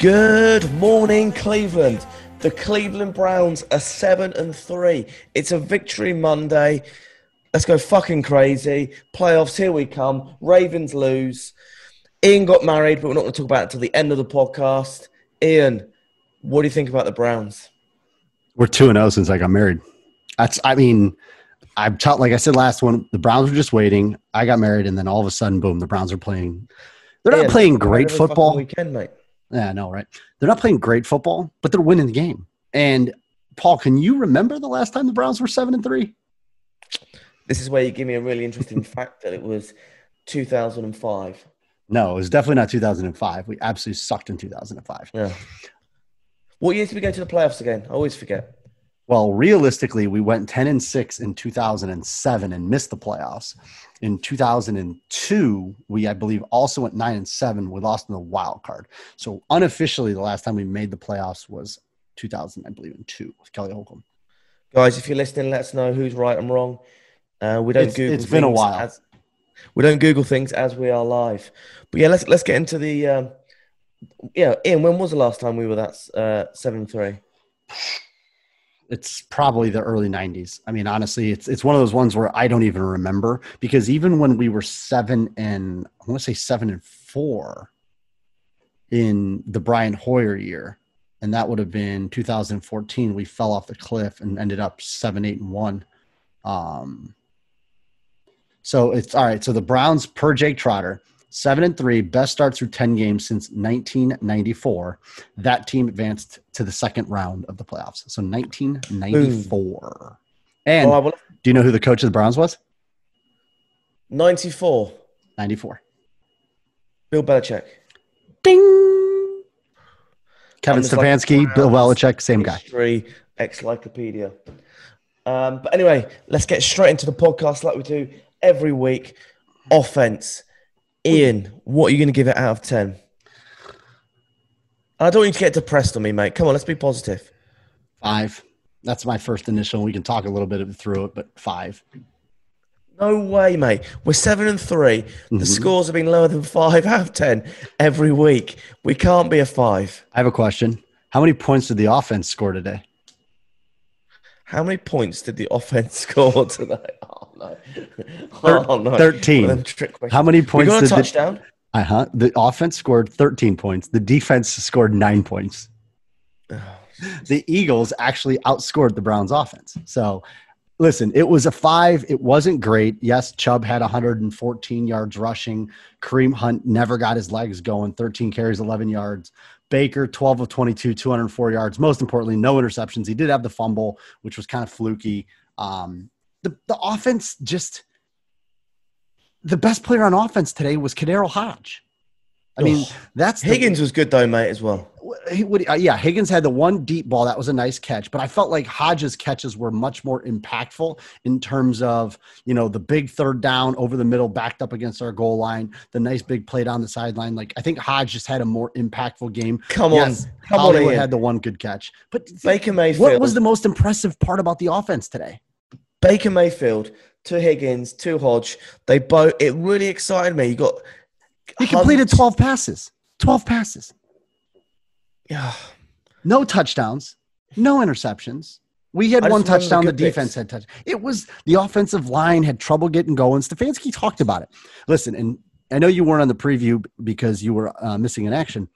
Good morning, Cleveland. The Cleveland Browns are 7-3. It's a victory Monday. Let's go fucking crazy. Playoffs, here we come. Ravens lose. Ian got married, but we're not going to talk about it until the end of the podcast. Ian, what do you think about the Browns? We're 2-0 since I got married. Like I said last one, the Browns were just waiting. I got married, and then all of a sudden, boom, the Browns are playing. They're not playing great football. Weekend, mate. Yeah, I know, right? They're not playing great football, but they're winning the game. And, Paul, can you remember the last time the Browns were 7-3? This is where you give me a really interesting fact that it was 2005. No, it was definitely not 2005. We absolutely sucked in 2005. Yeah. What year did we go to the playoffs again? I always forget. Well, realistically, we went 10-6 in 2007 and missed the playoffs. In 2002, I believe, also went 9-7. We lost in the wild card. So unofficially, the last time we made the playoffs was 2002 with Kelly Holcomb. Guys, if you're listening, let us know who's right and wrong. It's been a while. We don't Google things as we are live. But yeah, let's get into the. Ian, when was the last time we were that 7-3? It's probably the early 90s. I mean, honestly, it's one of those ones where I don't even remember, because even when we were 7-4 in the Brian Hoyer year, and that would have been 2014, we fell off the cliff and ended up 7-8-1. So it's all right. So the Browns, per Jake Trotter, 7-3, best start through 10 games since 1994. That team advanced to the second round of the playoffs. So 1994. Ooh. And do you know who the coach of the Browns was? 94. Bill Belichick. Ding. Kevin Stefanski, like Bill Belichick, same guy. Ex-Lycopedia. But anyway, let's get straight into the podcast like we do every week. Offense. Ian, what are you going to give it out of 10? I don't want you to get depressed on me, mate. Come on, let's be positive. 5. That's my first initial. We can talk a little bit through it, but 5. No way, mate. We're 7-3. The scores have been lower than 5 out of 10 every week. We can't be a 5. I have a question. How many points did the offense score today? Oh, no. 13. How many points did touchdown? The offense scored 13 points. The defense scored 9 points. Oh, the Eagles actually outscored the Browns offense. So, listen, it was a 5. It wasn't great. Yes, Chubb had 114 yards rushing. Kareem Hunt never got his legs going. 13 carries, 11 yards. Baker, 12 of 22, 204 yards. Most importantly, no interceptions. He did have the fumble, which was kind of fluky. The offense just – the best player on offense today was KhaDarel Hodge. I mean, that's – Higgins was good though, mate, as well. Higgins had the one deep ball. That was a nice catch. But I felt like Hodge's catches were much more impactful in terms of, you know, the big third down over the middle backed up against our goal line, the nice big play down the sideline. Like, I think Hodge just had a more impactful game. Hollywood had the one good catch. But Baker Mayfield. What was the most impressive part about the offense today? Baker Mayfield to Higgins to Hodge. They both – it really excited me. He completed 12 passes. 12 passes. Yeah. No touchdowns, no interceptions. We had one touchdown. The defense had touched. It was the offensive line had trouble getting going. Stefanski talked about it. Listen, and I know you weren't on the preview because you were missing in action.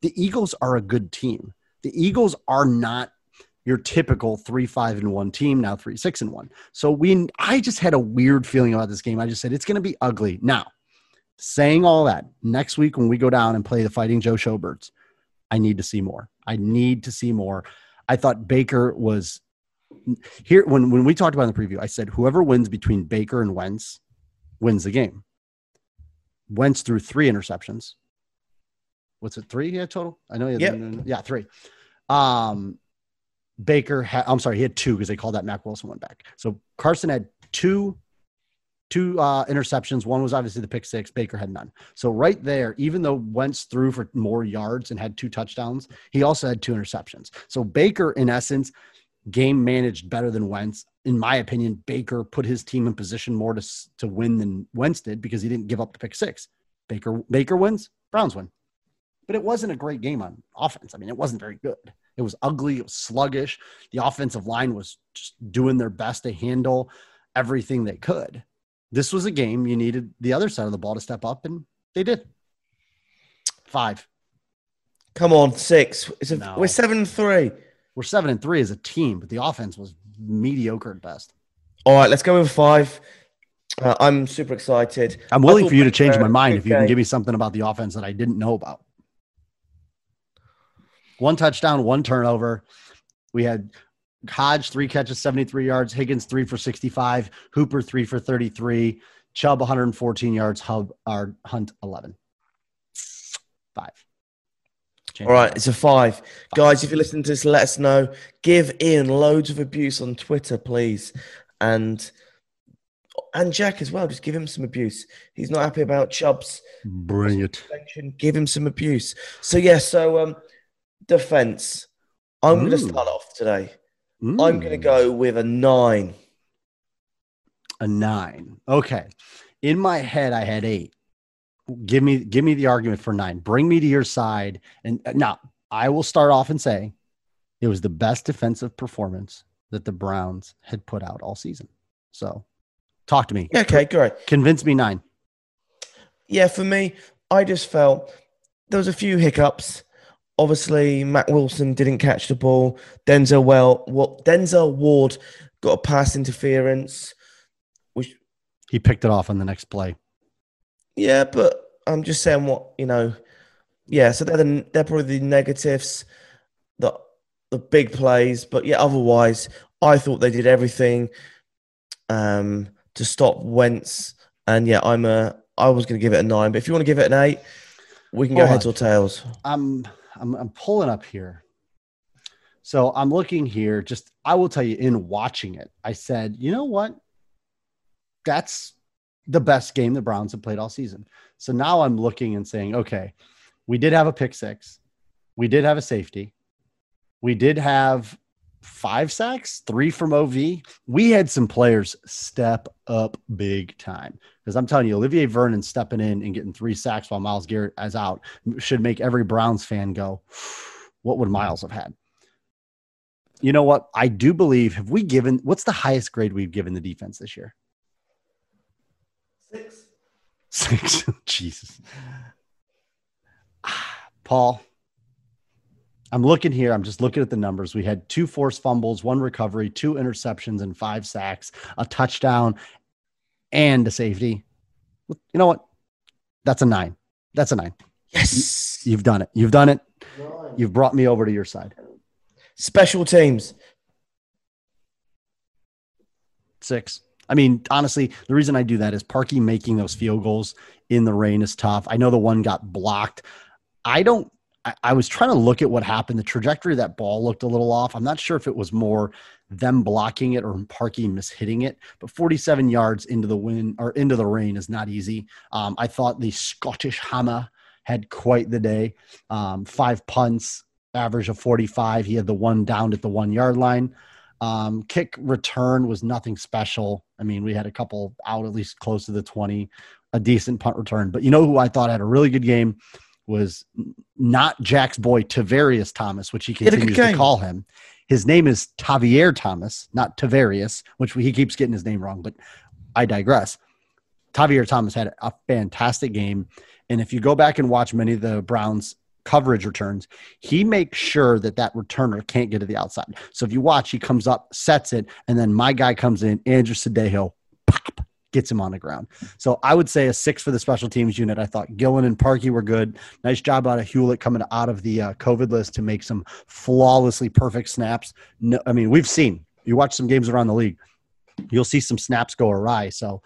The Eagles are a good team. The Eagles are not your typical 3-5-1 team, now 3-6-1. So I just had a weird feeling about this game. I just said it's going to be ugly. Now, saying all that, next week when we go down and play the Fighting Joe Schoberts, I need to see more. I thought Baker was here. When we talked about in the preview, I said whoever wins between Baker and Wentz wins the game. Wentz threw 3 interceptions. What's it, 3 he had total? I know he had yeah, 3. Baker had, I'm sorry, he had 2 because they called that Mac Wilson one back. So Carson had two interceptions. One was obviously the pick six. Baker had none. So right there, even though Wentz threw for more yards and had 2 touchdowns, he also had 2 interceptions. So Baker, in essence, game managed better than Wentz. In my opinion, Baker put his team in position more to win than Wentz did because he didn't give up the pick six. Baker wins, Browns win. But it wasn't a great game on offense. I mean, it wasn't very good. It was ugly. It was sluggish. The offensive line was just doing their best to handle everything they could. This was a game you needed the other side of the ball to step up, and they did. 5. Come on, 6. We're 7-3. We're 7-3 as a team, but the offense was mediocre at best. All right, let's go with 5. I'm super excited. I'm willing for you to change my mind if you can give me something about the offense that I didn't know about. 1 touchdown, 1 turnover. We had Hodge, 3 catches, 73 yards. Higgins, 3 for 65. Hooper, 3 for 33. Chubb, 114 yards. Hunt, 11. 5. All right, it's a 5. Guys, if you're listening to this, let us know. Give Ian loads of abuse on Twitter, please. And Jack as well. Just give him some abuse. He's not happy about Chubb's. Bring it. Give him some abuse. So, yeah, defense. I'm going to start off today. I'm going to go with a 9. A 9. Okay. In my head, I had 8. Give me the argument for 9. Bring me to your side. And now I will start off and say it was the best defensive performance that the Browns had put out all season. So talk to me. Okay, great. Convince me 9. Yeah, for me, I just felt there was a few hiccups. Obviously, Mac Wilson didn't catch the ball. Denzel Ward got a pass interference, which he picked it off on the next play. Yeah, but I'm just saying what. Yeah, so they're probably the negatives, the big plays. But yeah, otherwise, I thought they did everything to stop Wentz. And yeah, I was going to give it a 9. But if you want to give it an 8, we can go heads or tails. I'm pulling up here. So I'm looking here. Just, I will tell you, in watching it, I said, you know what? That's the best game the Browns have played all season. So now I'm looking and saying, okay, we did have a pick six. We did have a safety. We did have 5 sacks, 3 from OV. We had some players step up big time. Because I'm telling you, Olivier Vernon stepping in and getting 3 sacks while Myles Garrett is out should make every Browns fan go, what would Myles have had? You know what? I do believe, what's the highest grade we've given the defense this year? 6. Jesus. Paul. I'm looking here. I'm just looking at the numbers. We had 2 forced fumbles, 1 recovery, 2 interceptions, and 5 sacks, a touchdown, and a safety. You know what? That's a 9. That's a 9. Yes. You've done it. You've done it. 9. You've brought me over to your side. Special teams. 6. I mean, honestly, the reason I do that is Parkey making those field goals in the rain is tough. I know the one got blocked. I was trying to look at what happened. The trajectory of that ball looked a little off. I'm not sure if it was more them blocking it or Parkey mishitting it, but 47 yards into the wind or into the rain is not easy. I thought the Scottish hammer had quite the day. 5 punts, average of 45. He had the one downed at the 1 yard line. Kick return was nothing special. I mean, we had a couple out at least close to the 20, a decent punt return, but you know who I thought had a really good game was not Jack's boy, Tavarius Thomas, which he continues to call him. His name is Tavier Thomas, not Tavarius, which he keeps getting his name wrong, but I digress. Tavier Thomas had a fantastic game. And if you go back and watch many of the Browns coverage returns, he makes sure that returner can't get to the outside. So if you watch, he comes up, sets it, and then my guy comes in, Andrew Sadejo, pop, gets him on the ground. So I would say a 6 for the special teams unit. I thought Gillen and Parkey were good. Nice job out of Hewlett coming out of the COVID list to make some flawlessly perfect snaps. No, I mean, you watch some games around the league, you'll see some snaps go awry. So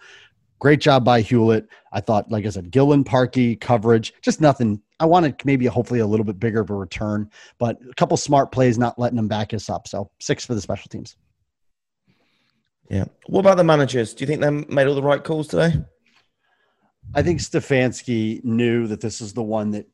Great job by Hewlett. I thought, like I said, Gillen, Parkey, coverage, just nothing. I wanted maybe hopefully a little bit bigger of a return, but a couple smart plays not letting them back us up. So 6 for the special teams. Yeah. What about the managers? Do you think they made all the right calls today? I think Stefanski knew that this is the one that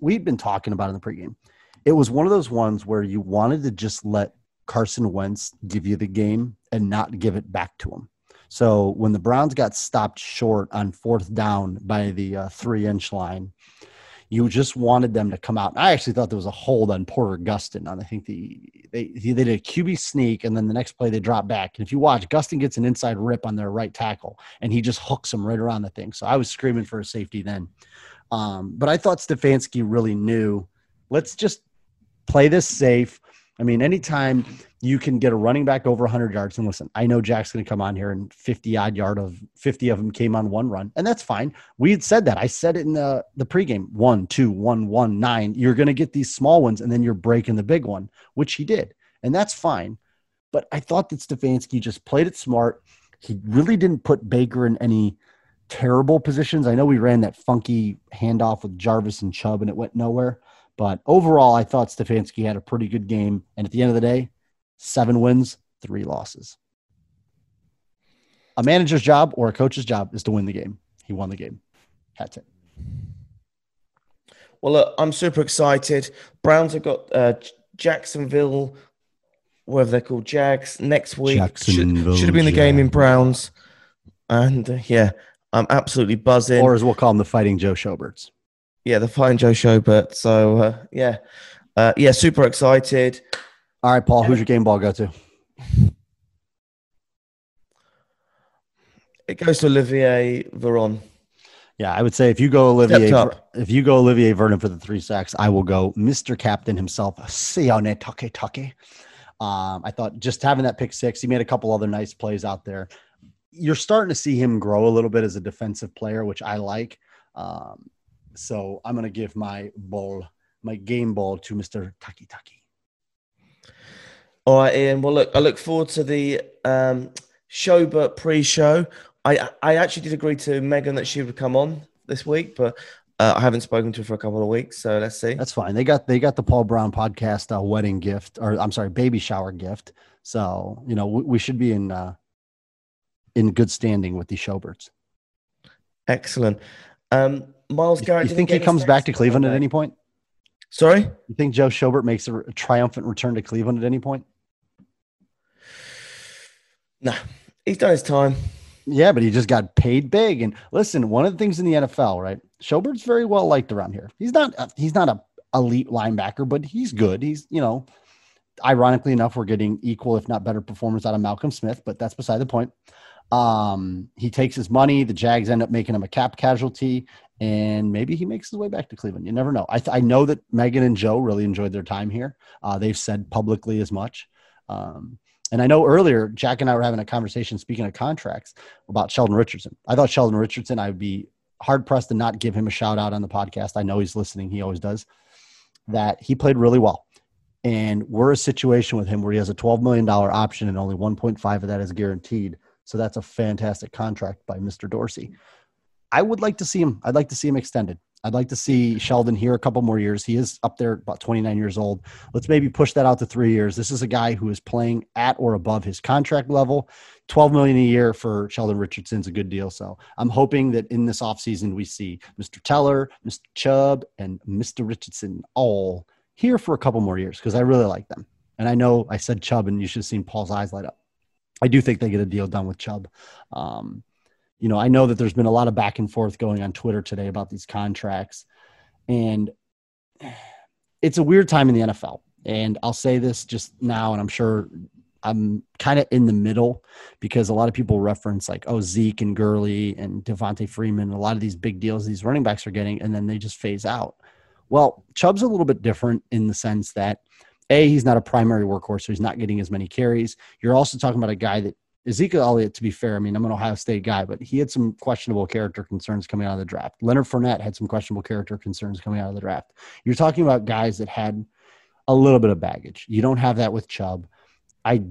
we've been talking about in the pregame. It was one of those ones where you wanted to just let Carson Wentz give you the game and not give it back to him. So when the Browns got stopped short on fourth down by the 3-inch line, you just wanted them to come out. And I actually thought there was a hold on Porter Gustin. I think they did a QB sneak, and then the next play they dropped back. And if you watch, Gustin gets an inside rip on their right tackle, and he just hooks him right around the thing. So I was screaming for a safety then. But I thought Stefanski really knew, let's just play this safe. I mean, anytime you can get a running back over 100 yards, and listen, I know Jack's going to come on here and 50 of them came on one run, and that's fine. We had said that. I said it in the pregame, 1, 2, 1, 1, 9. You're going to get these small ones, and then you're breaking the big one, which he did, and that's fine. But I thought that Stefanski just played it smart. He really didn't put Baker in any terrible positions. I know we ran that funky handoff with Jarvis and Chubb, and it went nowhere. But overall, I thought Stefanski had a pretty good game. And at the end of the day, 7 wins, 3 losses. A manager's job or a coach's job is to win the game. He won the game. That's it. Well, look, I'm super excited. Browns have got Jacksonville, whatever they're called, Jags, next week. Should have been the game in Browns. And, yeah, I'm absolutely buzzing. Or as we'll call them, the Fighting Joe Schoberts. Yeah, the fine Joe Schobert. So, yeah, super excited. All right, Paul, who's your game ball go to? It goes to Olivier Vernon. Yeah, I would say if you go Olivier Vernon for the 3 sacks, I will go Mr. Captain himself, Sione Takitaki. I thought just having that pick 6, he made a couple other nice plays out there. You're starting to see him grow a little bit as a defensive player, which I like. So I'm going to give my game ball to Mr. Takitaki. All right, Ian. Well, look, I look forward to the Schobert pre-show. I actually did agree to Megan that she would come on this week, but I haven't spoken to her for a couple of weeks, so let's see. That's fine. They got the Paul Brown podcast wedding gift, or I'm sorry, baby shower gift. So, you know, we should be in good standing with the Schoberts. Excellent. Myles Garrett. You think he comes back to Cleveland at any point? Sorry? You think Joe Schobert makes a triumphant return to Cleveland at any point? Nah, he's done his time. Yeah, but he just got paid big. And listen, one of the things in the NFL, right? Schobert's very well liked around here. He's not a elite linebacker, but he's good. He's, you know, ironically enough, we're getting equal, if not better, performance out of Malcolm Smith, but that's beside the point. He takes his money. The Jags end up making him a cap casualty. And maybe he makes his way back to Cleveland. You never know. I know that Megan and Joe really enjoyed their time here. They've said publicly as much. And I know earlier, Jack and I were having a conversation, speaking of contracts, about Sheldon Richardson. I thought Sheldon Richardson, I would be hard-pressed to not give him a shout-out on the podcast. I know he's listening. He always does. That he played really well. And we're a situation with him where he has a $12 million option and only 1.5 of that is guaranteed. So that's a fantastic contract by Mr. Dorsey. I would like to see him. I'd like to see him extended. I'd like to see Sheldon here a couple more years. He is up there about 29 years old. Let's maybe push that out to 3 years. This is a guy who is playing at or above his contract level. $12 million a year for Sheldon Richardson's a good deal. So I'm hoping that in this offseason we see Mr. Teller, Mr. Chubb, and Mr. Richardson all here for a couple more years because I really like them. And I know I said Chubb, and you should have seen Paul's eyes light up. I do think they get a deal done with Chubb. You know, I know that there's been a lot of back and forth going on Twitter today about these contracts, and it's a weird time in the NFL. And I'll say this just now, and I'm sure I'm kind of in the middle because a lot of people reference like, oh, Zeke and Gurley and Devontae Freeman, a lot of these big deals these running backs are getting, and then they just phase out. Well, Chubb's a little bit different in the sense that, A, he's not a primary workhorse, so he's not getting as many carries. You're also talking about a guy that, Ezekiel Elliott, to be fair, I mean, I'm an Ohio State guy, but he had some questionable character concerns coming out of the draft. Leonard Fournette had some questionable character concerns coming out of the draft. You're talking about guys that had a little bit of baggage. You don't have that with Chubb. I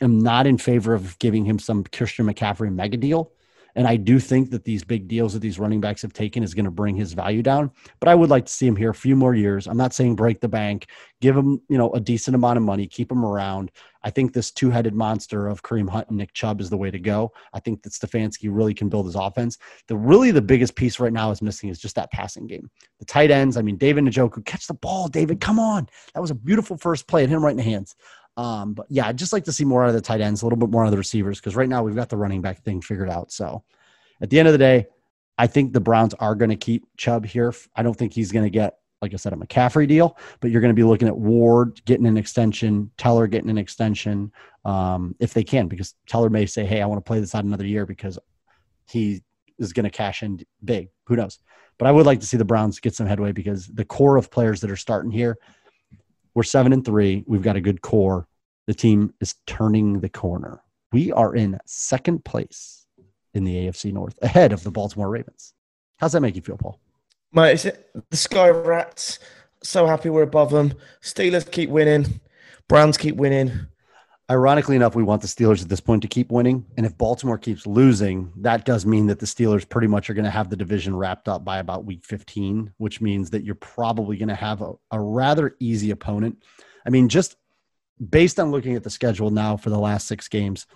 am not in favor of giving him some Christian McCaffrey mega deal. And I do think that these big deals that these running backs have taken is going to bring his value down. But I would like to see him here a few more years. I'm not saying break the bank. Give him, you know, a decent amount of money. Keep him around. I think this two-headed monster of Kareem Hunt and Nick Chubb is the way to go. I think that Stefanski really can build his offense. The biggest piece right now is missing is just that passing game. The tight ends, I mean, David Njoku, catch the ball, David, come on. That was a beautiful first play, and hit him right in the hands. But yeah, I'd just like to see more out of the tight ends, a little bit more out of the receivers, because right now we've got the running back thing figured out. So at the end of the day, I think the Browns are going to keep Chubb here. I don't think he's going to get, like I said, a McCaffrey deal, but you're going to be looking at Ward getting an extension, Teller getting an extension, if they can, because Teller may say, hey, I want to play this out another year because he is going to cash in big. Who knows? But I would like to see the Browns get some headway, because the core of players that are starting here, we're 7-3. We've got a good core. The team is turning the corner. We are in second place in the AFC North, ahead of the Baltimore Ravens. How's that make you feel, Paul? Mate, is it the Sky Rats? So happy we're above them. Steelers keep winning. Browns keep winning. Ironically enough, we want the Steelers at this point to keep winning. And if Baltimore keeps losing, that does mean that the Steelers pretty much are going to have the division wrapped up by about week 15, which means that you're probably going to have a rather easy opponent. I mean, just based on looking at the schedule now for the last six games,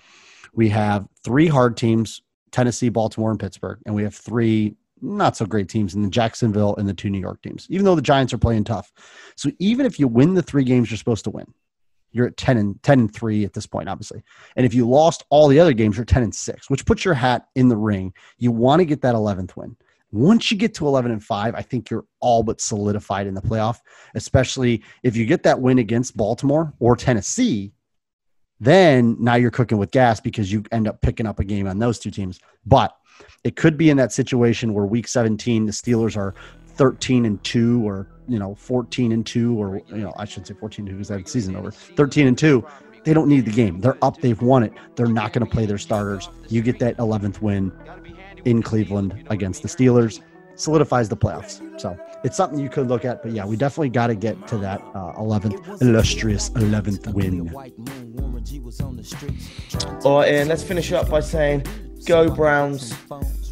we have three hard teams, Tennessee, Baltimore, and Pittsburgh. And we have three not so great teams in the Jacksonville and the two New York teams, even though the Giants are playing tough. So even if you win the three games you're supposed to win, you're at 10-3 at this point, obviously. And if you lost all the other games, you're 10-6, which puts your hat in the ring. You want to get that 11th win. Once you get to 11-5, I think you're all but solidified in the playoff, especially if you get that win against Baltimore or Tennessee. Then now you're cooking with gas, because you end up picking up a game on those two teams. But it could be in that situation where week 17, the Steelers are 13-2 or, you know, 14-2, or, you know, I shouldn't say 14-2 because that season over. 13-2. They don't need the game. They're up. They've won it. They're not going to play their starters. You get that 11th win in Cleveland against the Steelers. Solidifies the playoffs. So it's something you could look at. But yeah, we definitely got to get to that 11th, illustrious 11th win. All right, Ian, let's finish up by saying go Browns.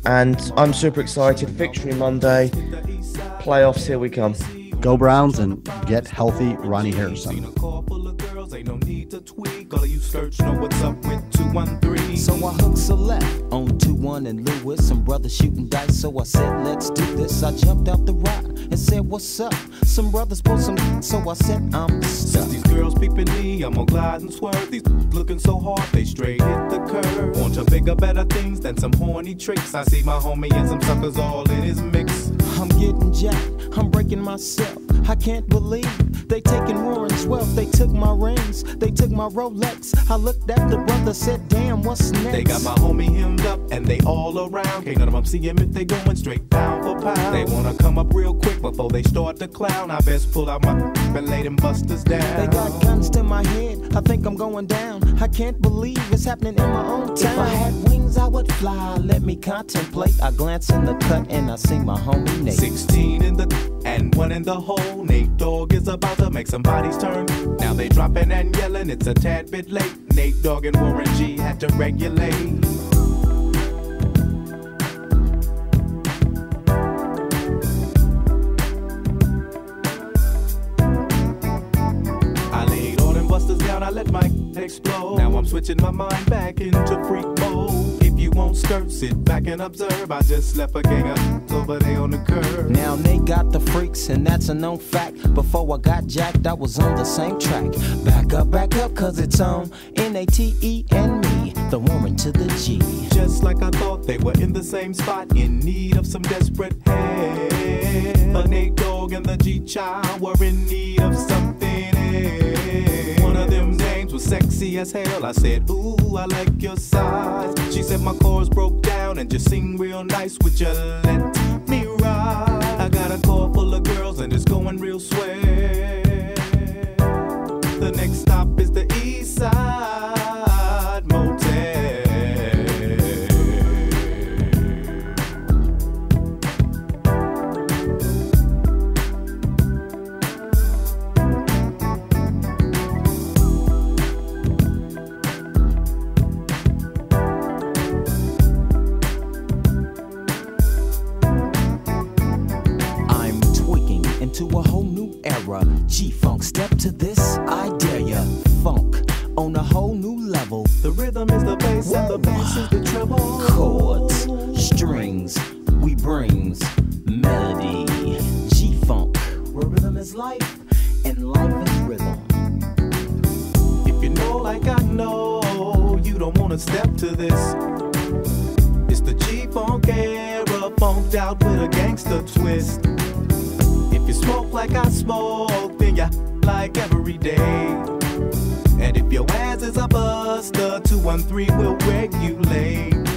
And I'm super excited. Victory Monday. Playoffs, here we come. Go Browns, and get healthy Ronnie Harrison. Ain't no need to tweak. All of you search know what's up with 213. So I hooked a left on 21 and Lewis. Some brothers shooting dice, so I said, let's do this. I jumped out the rock and said, what's up? Some brothers pulled some, so I said, I'm stuck. Since these girls peeping me, I'm gonna glide and swerve. These looking so hard, they straight hit the curve. Want to bigger, better things than some horny tricks. I see my homie and some suckers all in his mix. I'm getting jacked, I'm breaking myself. I can't believe they taking Warren's wealth. They took my rings, they took my Rolex. I looked at the brother, said, damn, what's next? They got my homie hemmed up and they all around. Can't none of them see him if they going straight pound for pound. They wanna come up real quick before they start to clown. I best pull out my and lay them busters down. They got guns to my head, I think I'm going down. I can't believe it's happening in my own town. If I had wings, I would fly, let me contemplate. I glance in the cut and I see my homie Nate. 16 in the and one in the hole. Nate Dogg is about to make some bodies turn. Now they dropping and yelling, it's a tad bit late. Nate Dogg and Warren G had to regulate. I laid all them busters down, I let my explode. Now I'm switching my mind back into freak mode. You won't skirt, sit back and observe. I just left a gang of over there on the curb. Now they got the freaks, and that's a known fact. Before I got jacked, I was on the same track. Back up, cause it's on N-A-T-E and me, the woman to the G. Just like I thought, they were in the same spot, in need of some desperate help. But Nate Dogg and the G-Child were in need of something else. One of them names was sexy as hell. I said, ooh, I like your size. She said my chords broke down and just sing real nice. Would you let me ride? I got a car full of girls and it's going real swell. The next stop is the East Side Motel. era. G-Funk, step to this, I dare ya. Funk, on a whole new level. The rhythm is the bass and the bass is the treble. Chords, strings, we brings melody. G-Funk, where rhythm is life and life is rhythm. If you know like I know, you don't wanna step to this. It's the G-Funk era, funked out with a gangster twist. If you smoke like I smoke, then you like every day. And if your ass is a buster, 213 will regulate.